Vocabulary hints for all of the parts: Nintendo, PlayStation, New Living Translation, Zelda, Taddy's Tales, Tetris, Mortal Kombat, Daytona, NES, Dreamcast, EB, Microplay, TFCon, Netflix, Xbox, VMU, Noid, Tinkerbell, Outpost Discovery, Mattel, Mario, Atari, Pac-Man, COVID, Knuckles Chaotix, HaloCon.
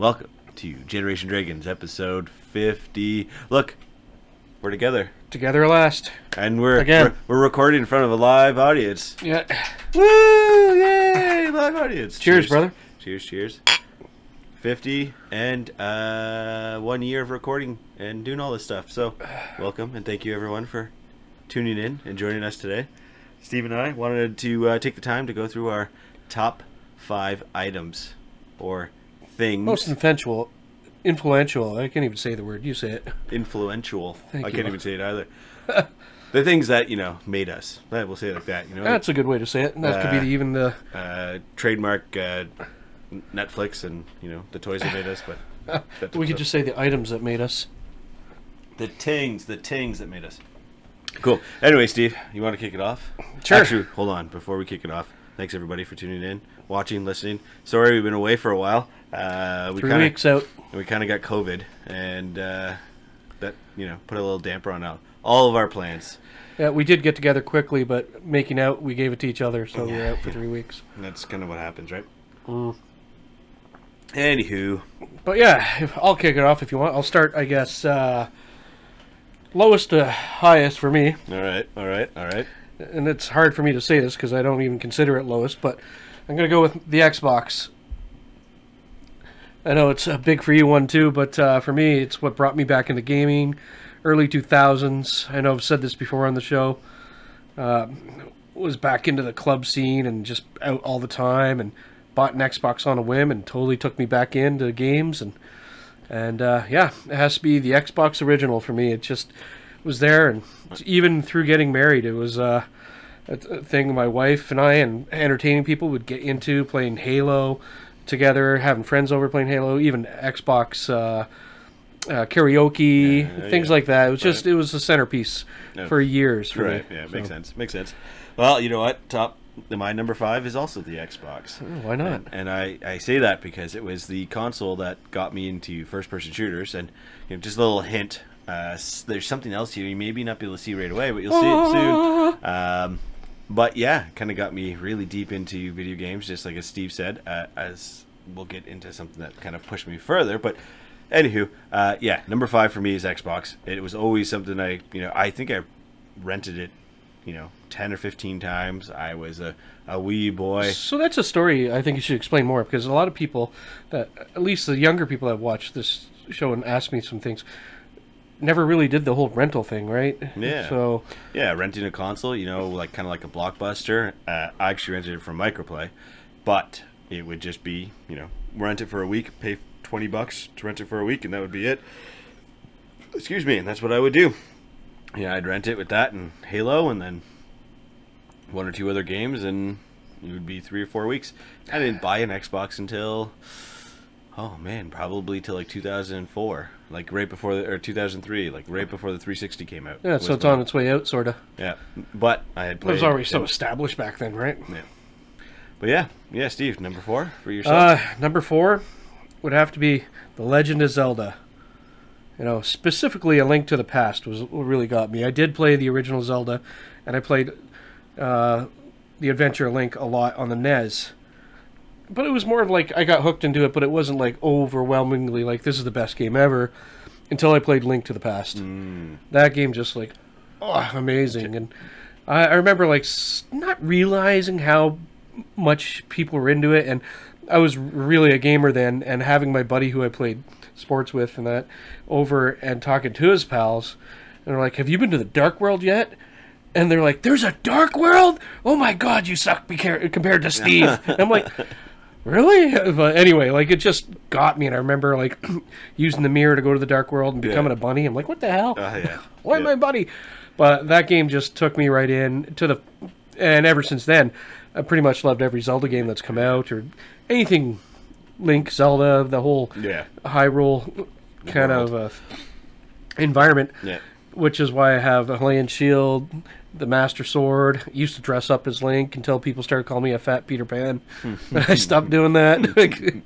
Welcome to Generation Dragons, episode 50. Look, we're together. Together last. And we're recording in front of a live audience. Yeah. Woo! Yay! Live audience. Cheers, brother. Cheers, cheers. 50 and 1 year of recording and doing all this stuff. So, welcome and thank you everyone for tuning in and joining us today. Steve and I wanted to take the time to go through our top 5 items or things. Most influential. I can't even say the word. You say it. Influential. I can't even say it either. The things that, you know, made us. We'll say it like that. You know, that's a good way to say it. And that could be even the trademark Netflix and, you know, the toys that made us. But we could just say the items that made us. The things that made us. Cool. Anyway, Steve, you want to kick it off? Sure. Actually, hold on. Before we kick it off, thanks everybody for tuning in, watching, listening. Sorry we've been away for a while. We 3 weeks out. We kind of got COVID, and that, you know, put a little damper on all of our plans. Yeah, we did get together quickly, but making out, we gave it to each other, so we were out for 3 weeks. And that's kind of what happens, right? Mm. Anywho. But yeah, I'll kick it off if you want. I'll start, I guess, lowest to highest for me. All right. And it's hard for me to say this because I don't even consider it lowest, but I'm going to go with the Xbox. I know it's a big for you one too, but for me, it's what brought me back into gaming, early 2000s. I know I've said this before on the show. Was back into the club scene and just out all the time, and bought an Xbox on a whim and totally took me back into games. And yeah, it has to be the Xbox original for me. It just was there, and even through getting married, it was a thing my wife and I and entertaining people would get into, playing Halo together, having friends over playing Halo, even Xbox karaoke, things like that. It was just, it was a centerpiece for years. For me. Yeah, so. Makes sense. Well, you know what? My number 5 is also the Xbox. Oh, why not? And I say that because it was the console that got me into first-person shooters. And, you know, just a little hint, there's something else here you may not be able to see right away, but you'll see it soon. But yeah, kind of got me really deep into video games, just like as Steve said. As we'll get into something that kind of pushed me further, but anywho, yeah, number 5 for me is Xbox. It was always something I think I rented it, 10 or 15 times. I was a wee boy. So that's a story I think you should explain more, because a lot of people, at least the younger people that watch this show and ask me some things, never really did the whole rental thing, right? Yeah. So yeah, renting a console, like kind of like a Blockbuster. I actually rented it from Microplay, but it would just be, rent it for a week, pay $20 to rent it for a week, and that would be it. Excuse me, and that's what I would do. Yeah, I'd rent it with that and Halo, and then one or two other games, and it would be 3 or 4 weeks. I didn't buy an Xbox until, oh man, probably till like 2004, like right before or 2003, like right before the 360 came out. Yeah, so it's on its way out, sorta. Yeah, but I had played. It was already so established back then, right? Yeah. But yeah, Steve, number 4 for yourself. Number 4 would have to be The Legend of Zelda. Specifically A Link to the Past was what really got me. I did play the original Zelda, and I played the Adventure Link a lot on the NES. But it was more of like I got hooked into it, but it wasn't like overwhelmingly like this is the best game ever until I played Link to the Past. Mm. That game just like, oh, amazing. And I remember like not realizing how much people were into it, and I was really a gamer then, and having my buddy who I played sports with and that over and talking to his pals, and they're like, have you been to the Dark World yet? And they're like, there's a Dark World? Oh my god, you suck compared to Steve. And I'm like, really? But anyway, like, it just got me, and I remember like using the mirror to go to the Dark World and becoming a bunny. I'm like, what the hell? Why am I a bunny? But that game just took me right in to the, and ever since then I pretty much loved every Zelda game that's come out, or anything Link, Zelda, the whole Hyrule kind of environment, which is why I have Helion Shield, the Master Sword. I used to dress up as Link until people started calling me a fat Peter Pan. I stopped doing that.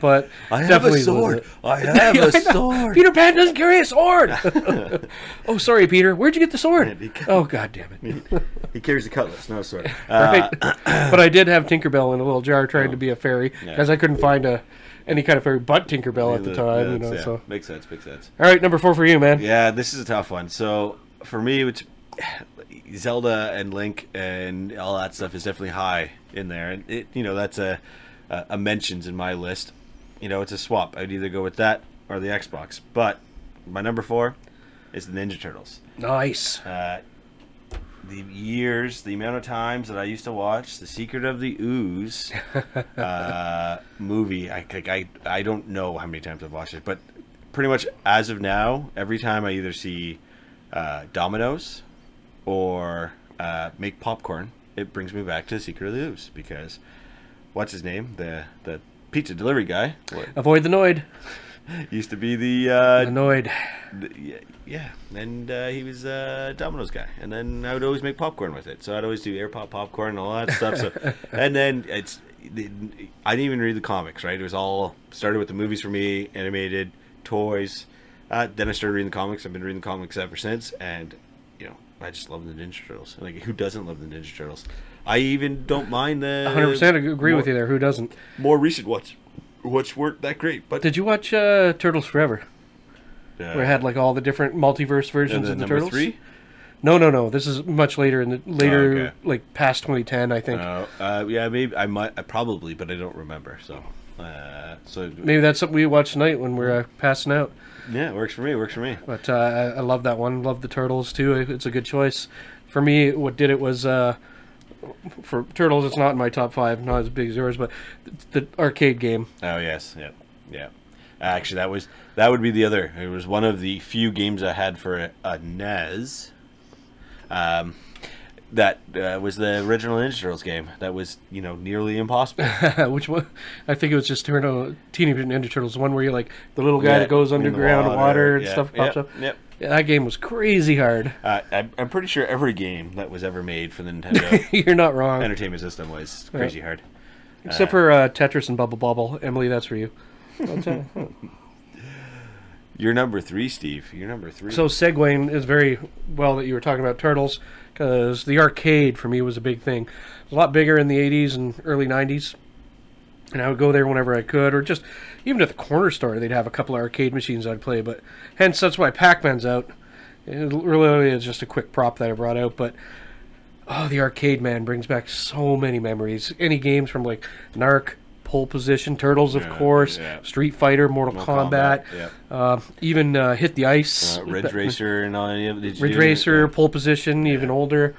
But I have a sword. I have a sword. Peter Pan doesn't carry a sword. Oh, sorry, Peter. Where'd you get the sword? Oh, God damn it. He carries a cutlass, not a sword. Right. But I did have Tinkerbell in a little jar trying to be a fairy, because I couldn't find any kind of fairy but Tinkerbell at the time. You know, so. Makes sense, makes sense. All right, number 4 for you, man. Yeah, this is a tough one. So for me, it's Zelda and Link and all that stuff is definitely high in there, and it, you know, that's a mentions in my list. You know, it's a swap. I'd either go with that or the Xbox, but my number 4 is the Ninja Turtles. Nice. The years, the amount of times that I used to watch the Secret of the Ooze movie, I don't know how many times I've watched it, but pretty much as of now, every time I either see Domino's or make popcorn, it brings me back to the Secret of the Ooze, because what's his name, the pizza delivery guy, avoid the Noid, used to be the Noid, and he was Domino's guy, and then I would always make popcorn with it, so I'd always do air pop popcorn and all that stuff. So and then I didn't even read the comics, right? It was all started with the movies for me, animated, toys, then I started reading the comics. I've been reading the comics ever since, and I just love the Ninja Turtles. Like, who doesn't love the Ninja Turtles? I even don't mind the... 100% agree with you there. Who doesn't? More recent ones, which weren't that great, but... Did you watch Turtles Forever? Where it had, like, all the different multiverse versions of the Turtles? Number 3? No. This is much later, like, past 2010, I think. Yeah, maybe. Probably, but I don't remember, so... maybe that's something we watch tonight when we're passing out. Yeah, it works for me. But I love that one. Love the Turtles too. It's a good choice. For me, what did it was for Turtles. It's not in my top 5, not as big as yours, but the arcade game. Oh yes, yeah. Actually, that would be the other. It was one of the few games I had for a NES. That was the original Ninja Turtles game. That was, nearly impossible. Which one? I think it was just Teenage Mutant Ninja Turtles, the one where you're like the little guy that goes underground, water and stuff pops up. Yeah, that game was crazy hard. I'm pretty sure every game that was ever made for the Nintendo. You're not wrong. Entertainment system was crazy hard. Except for Tetris and Bubble Bobble. Emily, that's for you. Your number 3, Steve. Your number 3. So segueing is very well that you were talking about Turtles, because the arcade for me was a big thing. It was a lot bigger in the 80s and early 90s. And I would go there whenever I could, or just even at the corner store, they'd have a couple of arcade machines I'd play. But hence, that's why Pac-Man's out. It really is just a quick prop that I brought out. But oh, the arcade, man, brings back so many memories. Any games from like Narc, Pole Position, Turtles, of course, Street Fighter, Mortal Kombat, even Hit the Ice, Ridge Racer, and all any of the Ridge Racer, Pole Position, even older,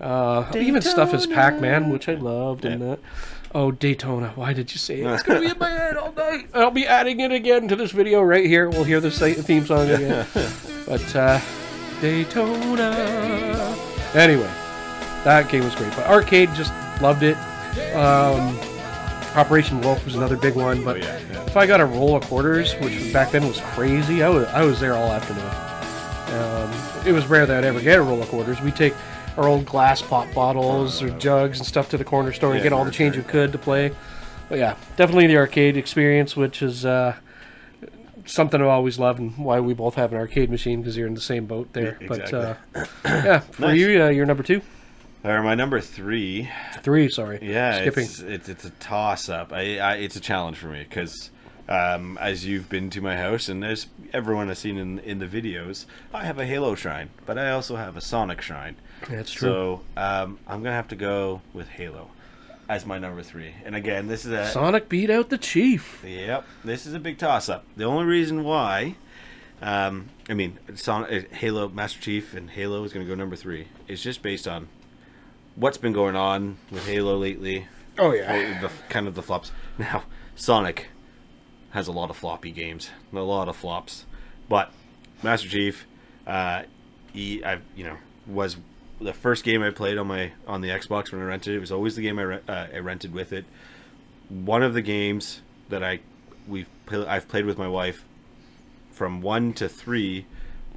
even stuff as Pac-Man, which I loved, and that. Oh, Daytona! Why did you say it? It's gonna be in my head all night. I'll be adding it again to this video right here. We'll hear the theme song again. But Daytona. Anyway, that game was great. But arcade, just loved it. Operation Wolf was another big one, but if I got a roll of quarters, which back then was crazy, I was there all afternoon. It was rare that I'd ever get a roll of quarters. We take our old glass pop bottles or jugs and stuff to the corner store and get all the change we could to play. But yeah, definitely the arcade experience, which is something I've always loved, and why we both have an arcade machine, because you're in the same boat there. Yeah, exactly. But yeah, for you, you're number 2. Or my number 3. 3, sorry. Yeah, skipping. It's a toss-up. It's a challenge for me, because as you've been to my house, and as everyone has seen in the videos, I have a Halo shrine, but I also have a Sonic shrine. That's true. So I'm going to have to go with Halo as my number 3. And again, this is a... Sonic beat out the Chief. Yep, this is a big toss-up. The only reason why... I mean, Sonic, Halo, Master Chief, and Halo is going to go number 3. It's just based on... what's been going on with Halo lately. Oh, yeah. Kind of the flops. Now, Sonic has a lot of floppy games. A lot of flops. But Master Chief, was the first game I played on the Xbox when I rented it. It was always the game I rented with it. One of the games that I've played with my wife from 1 to 3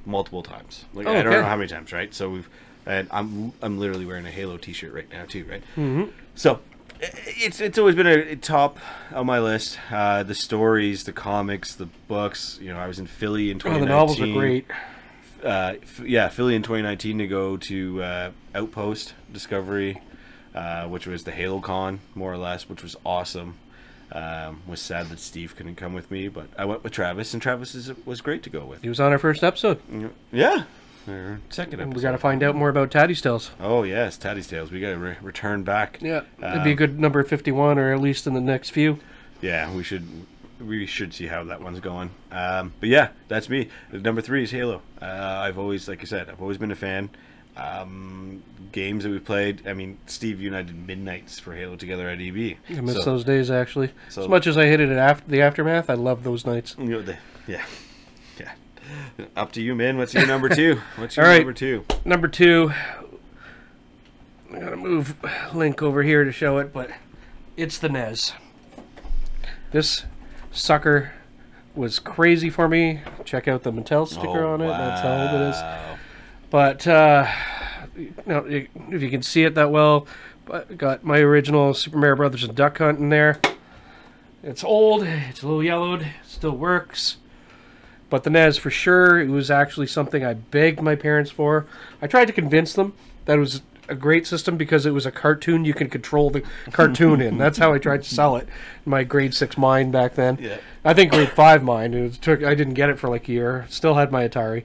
multiple times. Like, I don't know how many times, right? So we've And I'm literally wearing a Halo T-shirt right now too, right? Mm-hmm. So it's always been a top on my list. The stories, the comics, the books. You know, I was in Philly in 2019. Oh, the novels are great. Yeah, Philly in 2019 to go to Outpost Discovery, which was the HaloCon, more or less, which was awesome. Was sad that Steve couldn't come with me, but I went with Travis, and Travis was great to go with. He was on our first episode. Yeah. Our second episode. We got to find out more about Taddy's Tales. Oh, yes, Taddy's Tales. We got to return back. Yeah, it'd be a good number 51, or at least in the next few. Yeah, we should see how that one's going. But yeah, that's me. Number 3 is Halo. I've always, like I said, I've always been a fan. Games that we played. I mean, Steve, you and I did midnights for Halo together at EB. I miss those days, actually. So, as much as I hated it after the aftermath, I loved those nights. You know, yeah. Up to you, man. What's your number 2? What's your number 2? Number 2. I gotta move Link over here to show it, but it's the NES. This sucker was crazy for me. Check out the Mattel sticker on it. Wow. That's how old it is. But you know, if you can see it that well, but got my original Super Mario Brothers and Duck Hunt in there. It's old. It's a little yellowed. It still works. But the NES, for sure, it was actually something I begged my parents for. I tried to convince them that it was a great system because it was a cartoon you can control the cartoon in. That's how I tried to sell it in my grade 6 mind back then. Yeah. I think grade 5 mind. I didn't get it for like a year. Still had my Atari.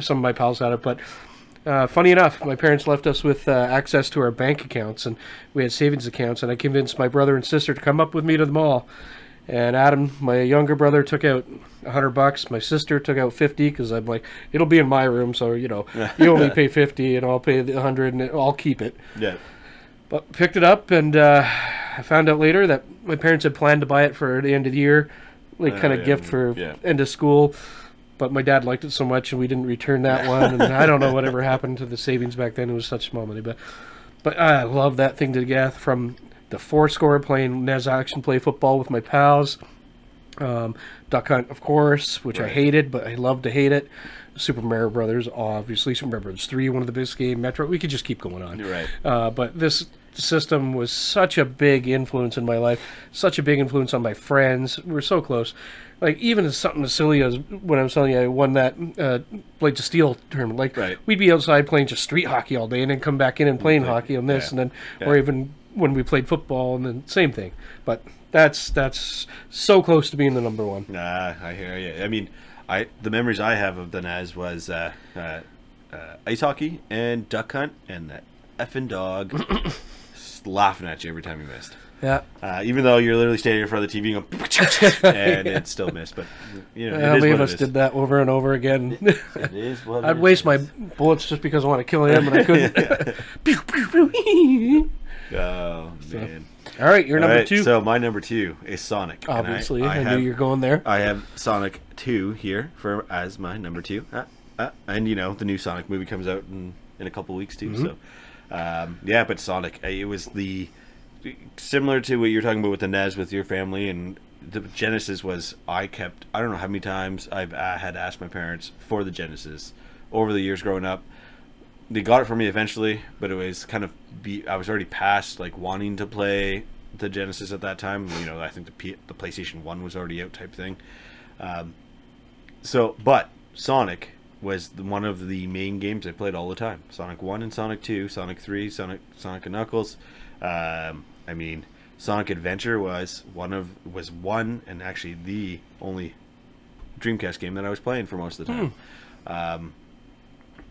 Some of my pals had it. But funny enough, my parents left us with access to our bank accounts, and we had savings accounts, and I convinced my brother and sister to come up with me to the mall. And Adam, my younger brother, took out $100. My sister took out 50 because I'm like, it'll be in my room, so you know, you only pay 50, and I'll pay the 100, and I'll keep it. Yeah. But picked it up, and I found out later that my parents had planned to buy it for the end of the year, like kind of gift for end of school. But my dad liked it so much, and we didn't return that one. And I don't know whatever happened to the savings back then; it was such small money. But I love that thing to death from. The 4-score, playing NES action play football with my pals. Duck Hunt, of course, which I hated, but I loved to hate it. Super Mario Brothers, obviously. Super Mario Brothers 3, one of the biggest games. Metro, we could just keep going on. Right. But this system was such a big influence in my life. Such a big influence on my friends. We were so close. Like, even something as silly as when I was telling you I won that Blades of Steel tournament. Like, we'd be outside playing just street hockey all day and then come back in and playing hockey on this. Yeah. And then, or even... when we played football, and then same thing. But that's so close to being the number 1. Nah, I hear you. I mean, the memories I have of the NES was ice hockey and Duck Hunt and that effing dog laughing at you every time you missed. Yeah. Even though you're literally standing in front of the TV and going, and it still missed. But you know, many of us did that over and over again. It is what I'd waste my bullets just because I want to kill him, and I couldn't. Oh, man. All right, your number 2. So my number 2 is Sonic. Obviously, I knew you're going there. I have Sonic 2 here as my number 2. And, you know, the new Sonic movie comes out in a couple weeks, too. Mm-hmm. So, yeah, but Sonic, it was similar to what you're talking about with the NES with your family, and the Genesis was, I don't know how many times I had asked my parents for the Genesis over the years growing up. They got it for me eventually, but it was kind of I was already past like wanting to play the Genesis at that time. You know, I think the PlayStation 1 was already out, type thing. But Sonic was one of the main games I played all the time. Sonic 1 and Sonic 2, Sonic 3, Sonic and Knuckles. I mean, Sonic Adventure was one and actually the only Dreamcast game that I was playing for most of the time.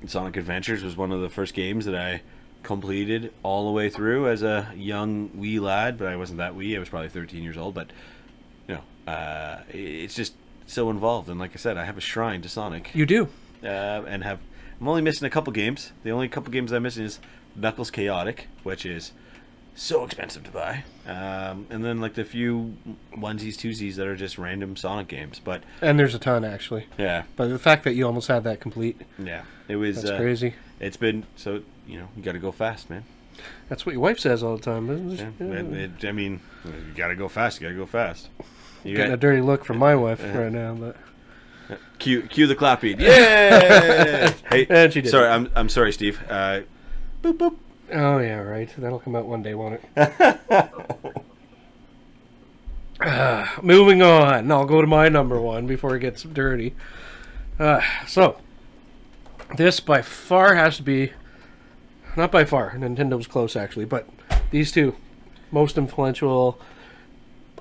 Sonic Adventures was one of the first games that I completed all the way through as a young wee lad, but I wasn't that wee. I was probably 13 years old, but you know, it's just so involved. And like I said, I have a shrine to Sonic. You do, and I'm only missing a couple games. The only couple games I'm missing is Knuckles Chaotix, which is so expensive to buy, and then like the few onesies, twosies that are just random Sonic games. But and there's a ton, actually. Yeah, but the fact that you almost had that complete. Yeah, it was. That's crazy. It's been so, you know, you got to go fast, man. That's what your wife says all the time, isn't it? Yeah. I mean, you got to go fast. You got to go fast. You're getting a dirty look from my wife right now, but Cue the clapping. Yeah. Hey, and she did. Sorry, I'm sorry, Steve. Boop boop. Oh yeah, right. That'll come out one day, won't it? Moving on. I'll go to my number one before it gets dirty. So this by far has to be, not by far, Nintendo's close actually, but these two most influential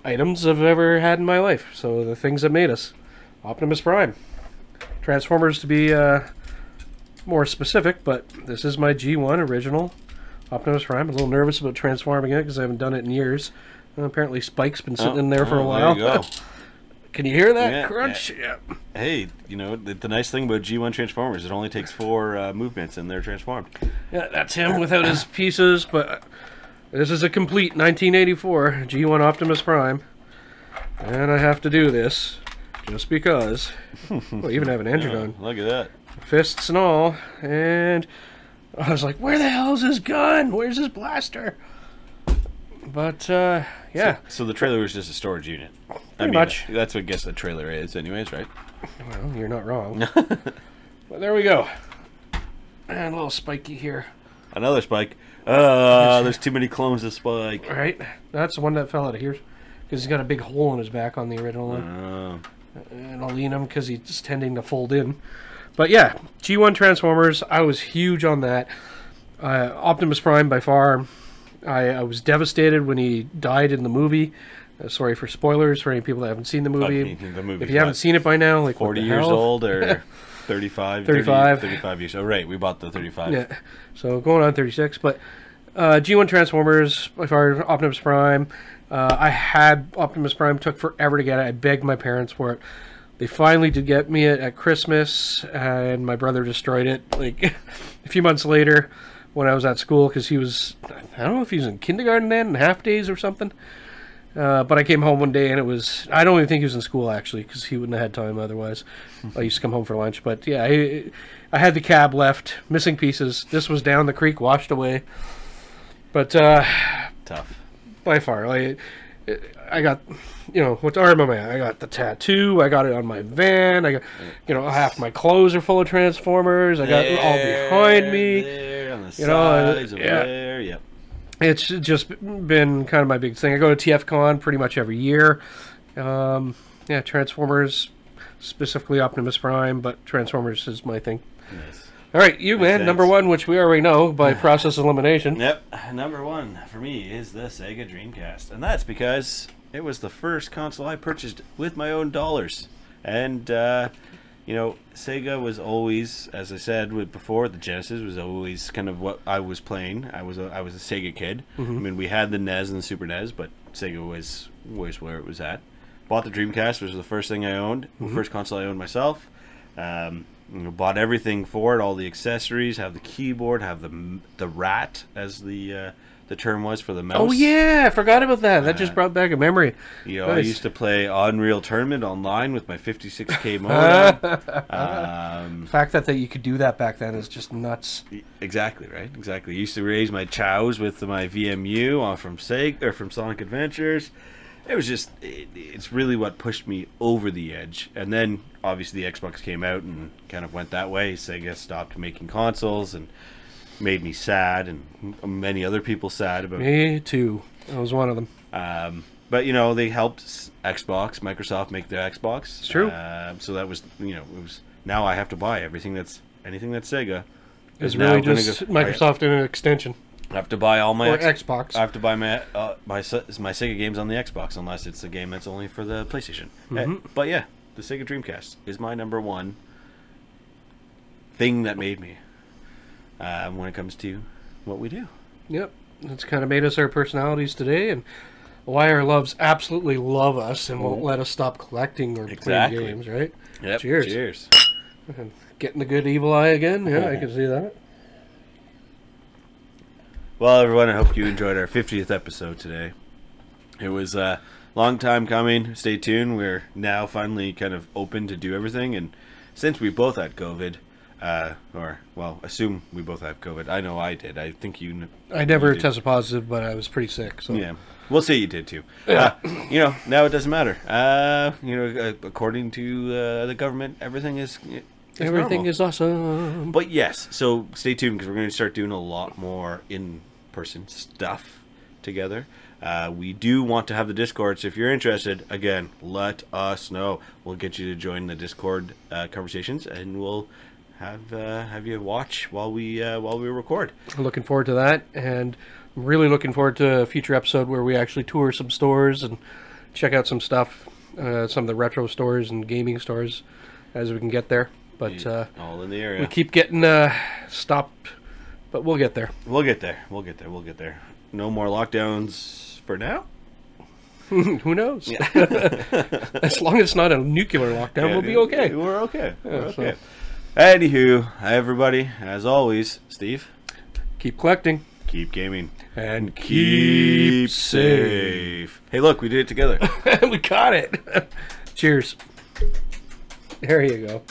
items I've ever had in my life. So the things that made us. Optimus Prime. Transformers to be more specific, but this is my G1 original Optimus Prime. I'm a little nervous about transforming it because I haven't done it in years. Apparently Spike's been sitting in there for a while. There you go. Can you hear that crunch? Yeah. Hey, you know, the nice thing about G1 Transformers, it only takes 4 movements and they're transformed. Yeah, that's him without his pieces, but this is a complete 1984 G1 Optimus Prime. And I have to do this just because. Well, even have an engine on. Look at that. Fists and all. And I was like, where the hell is his gun? Where's his blaster? But, yeah. So the trailer was just a storage unit. Pretty much. That's what I guess a trailer is anyways, right? Well, you're not wrong. But there we go. And a little spiky here. Another Spike. There's too many clones of Spike. All right. That's the one that fell out of here. Because he's got a big hole in his back on the original one. And I'll lean him because he's tending to fold in. But yeah, G1 Transformers, I was huge on that. Optimus Prime by far. I was devastated when he died in the movie. Sorry for spoilers for any people that haven't seen the movie. The movie, if you haven't seen it by now, like 40 years old or 35? 35. 35 years. Oh, right. We bought the 35. Yeah. So going on 36. But G1 Transformers, by far, Optimus Prime. I had Optimus Prime. Took forever to get it. I begged my parents for it. They finally did get me it at Christmas, and my brother destroyed it like a few months later. When I was at school, because he was, I don't know if he was in kindergarten then, and half days or something. But I came home one day and it was, I don't even think he was in school actually, because he wouldn't have had time otherwise. I used to come home for lunch, but yeah, I had the cab left, missing pieces. This was down the creek, washed away. But, tough. By far. Like, I got, you know, what arm am I on? I got the tattoo, I got it on my van, I got, you know, half my clothes are full of Transformers, I got there, all behind me. There, on the sides. It's just been kind of my big thing. I go to TFCon pretty much every year. Yeah, Transformers, specifically Optimus Prime, but Transformers is my thing. Nice. All right, you, man, number one, which we already know by process elimination. Yep, number one for me is the Sega Dreamcast. And that's because it was the first console I purchased with my own dollars. And, you know, Sega was always, as I said before, the Genesis was always kind of what I was playing. I was a Sega kid. I mean, we had the NES and the Super NES, but Sega was always where it was at. Bought the Dreamcast, which was the first thing I owned, the first console I owned myself. You know, bought everything for it, all the accessories, have the keyboard, have the rat, as the term was for the mouse. Oh yeah, I forgot about that. That just brought back a memory. You know, nice. I used to play Unreal Tournament online with my 56K modem. The fact that you could do that back then is just nuts. Exactly, right? Exactly. I used to raise my chows with my VMU from Sega, or from Sonic Adventures. It was just, it's really what pushed me over the edge. And then, obviously, the Xbox came out and kind of went that way. Sega stopped making consoles and made me sad and many other people sad about it. Me too. I was one of them. But, you know, they helped Xbox, Microsoft make their Xbox. It's true. So that was, you know, it was, now I have to buy anything that's Sega. It's really just Microsoft in an extension. I have to buy all my Xbox. I have to buy my my Sega games on the Xbox, unless it's a game that's only for the PlayStation. But yeah, the Sega Dreamcast is my number one thing that made me when it comes to what we do. Yep, that's kind of made us our personalities today, and why our loves absolutely love us and won't let us stop collecting or playing games. Right? Yep. Cheers. Cheers. Getting the good evil eye again. Yeah, I can see that. Well, everyone, I hope you enjoyed our 50th episode today. It was a long time coming. Stay tuned. We're now finally kind of open to do everything. And since we both had COVID, Or, well, assume we both have COVID. I know I did. I think you... I never tested positive, but I was pretty sick. So. Yeah. We'll say you did, too. Yeah. You know, now it doesn't matter. You know, according to the government, everything is... Everything is awesome. But yes, so stay tuned, because we're going to start doing a lot more in-person stuff together. We do want to have the Discord, so if you're interested, again, let us know. We'll get you to join the Discord conversations, and we'll have you watch while we record. Looking forward to that, and I'm really looking forward to a future episode where we actually tour some stores and check out some stuff, some of the retro stores and gaming stores as we can get there. But all in the area. We keep getting stopped, but we'll get there. We'll get there. We'll get there. We'll get there. No more lockdowns for now. Who knows? Yeah. As long as it's not a nuclear lockdown, yeah, we'll be okay. We're okay. Yeah, we're okay. So. Anywho, hi everybody. As always, Steve. Keep collecting. Keep gaming. And keep safe. Hey, look, we did it together. We got it. Cheers. There you go.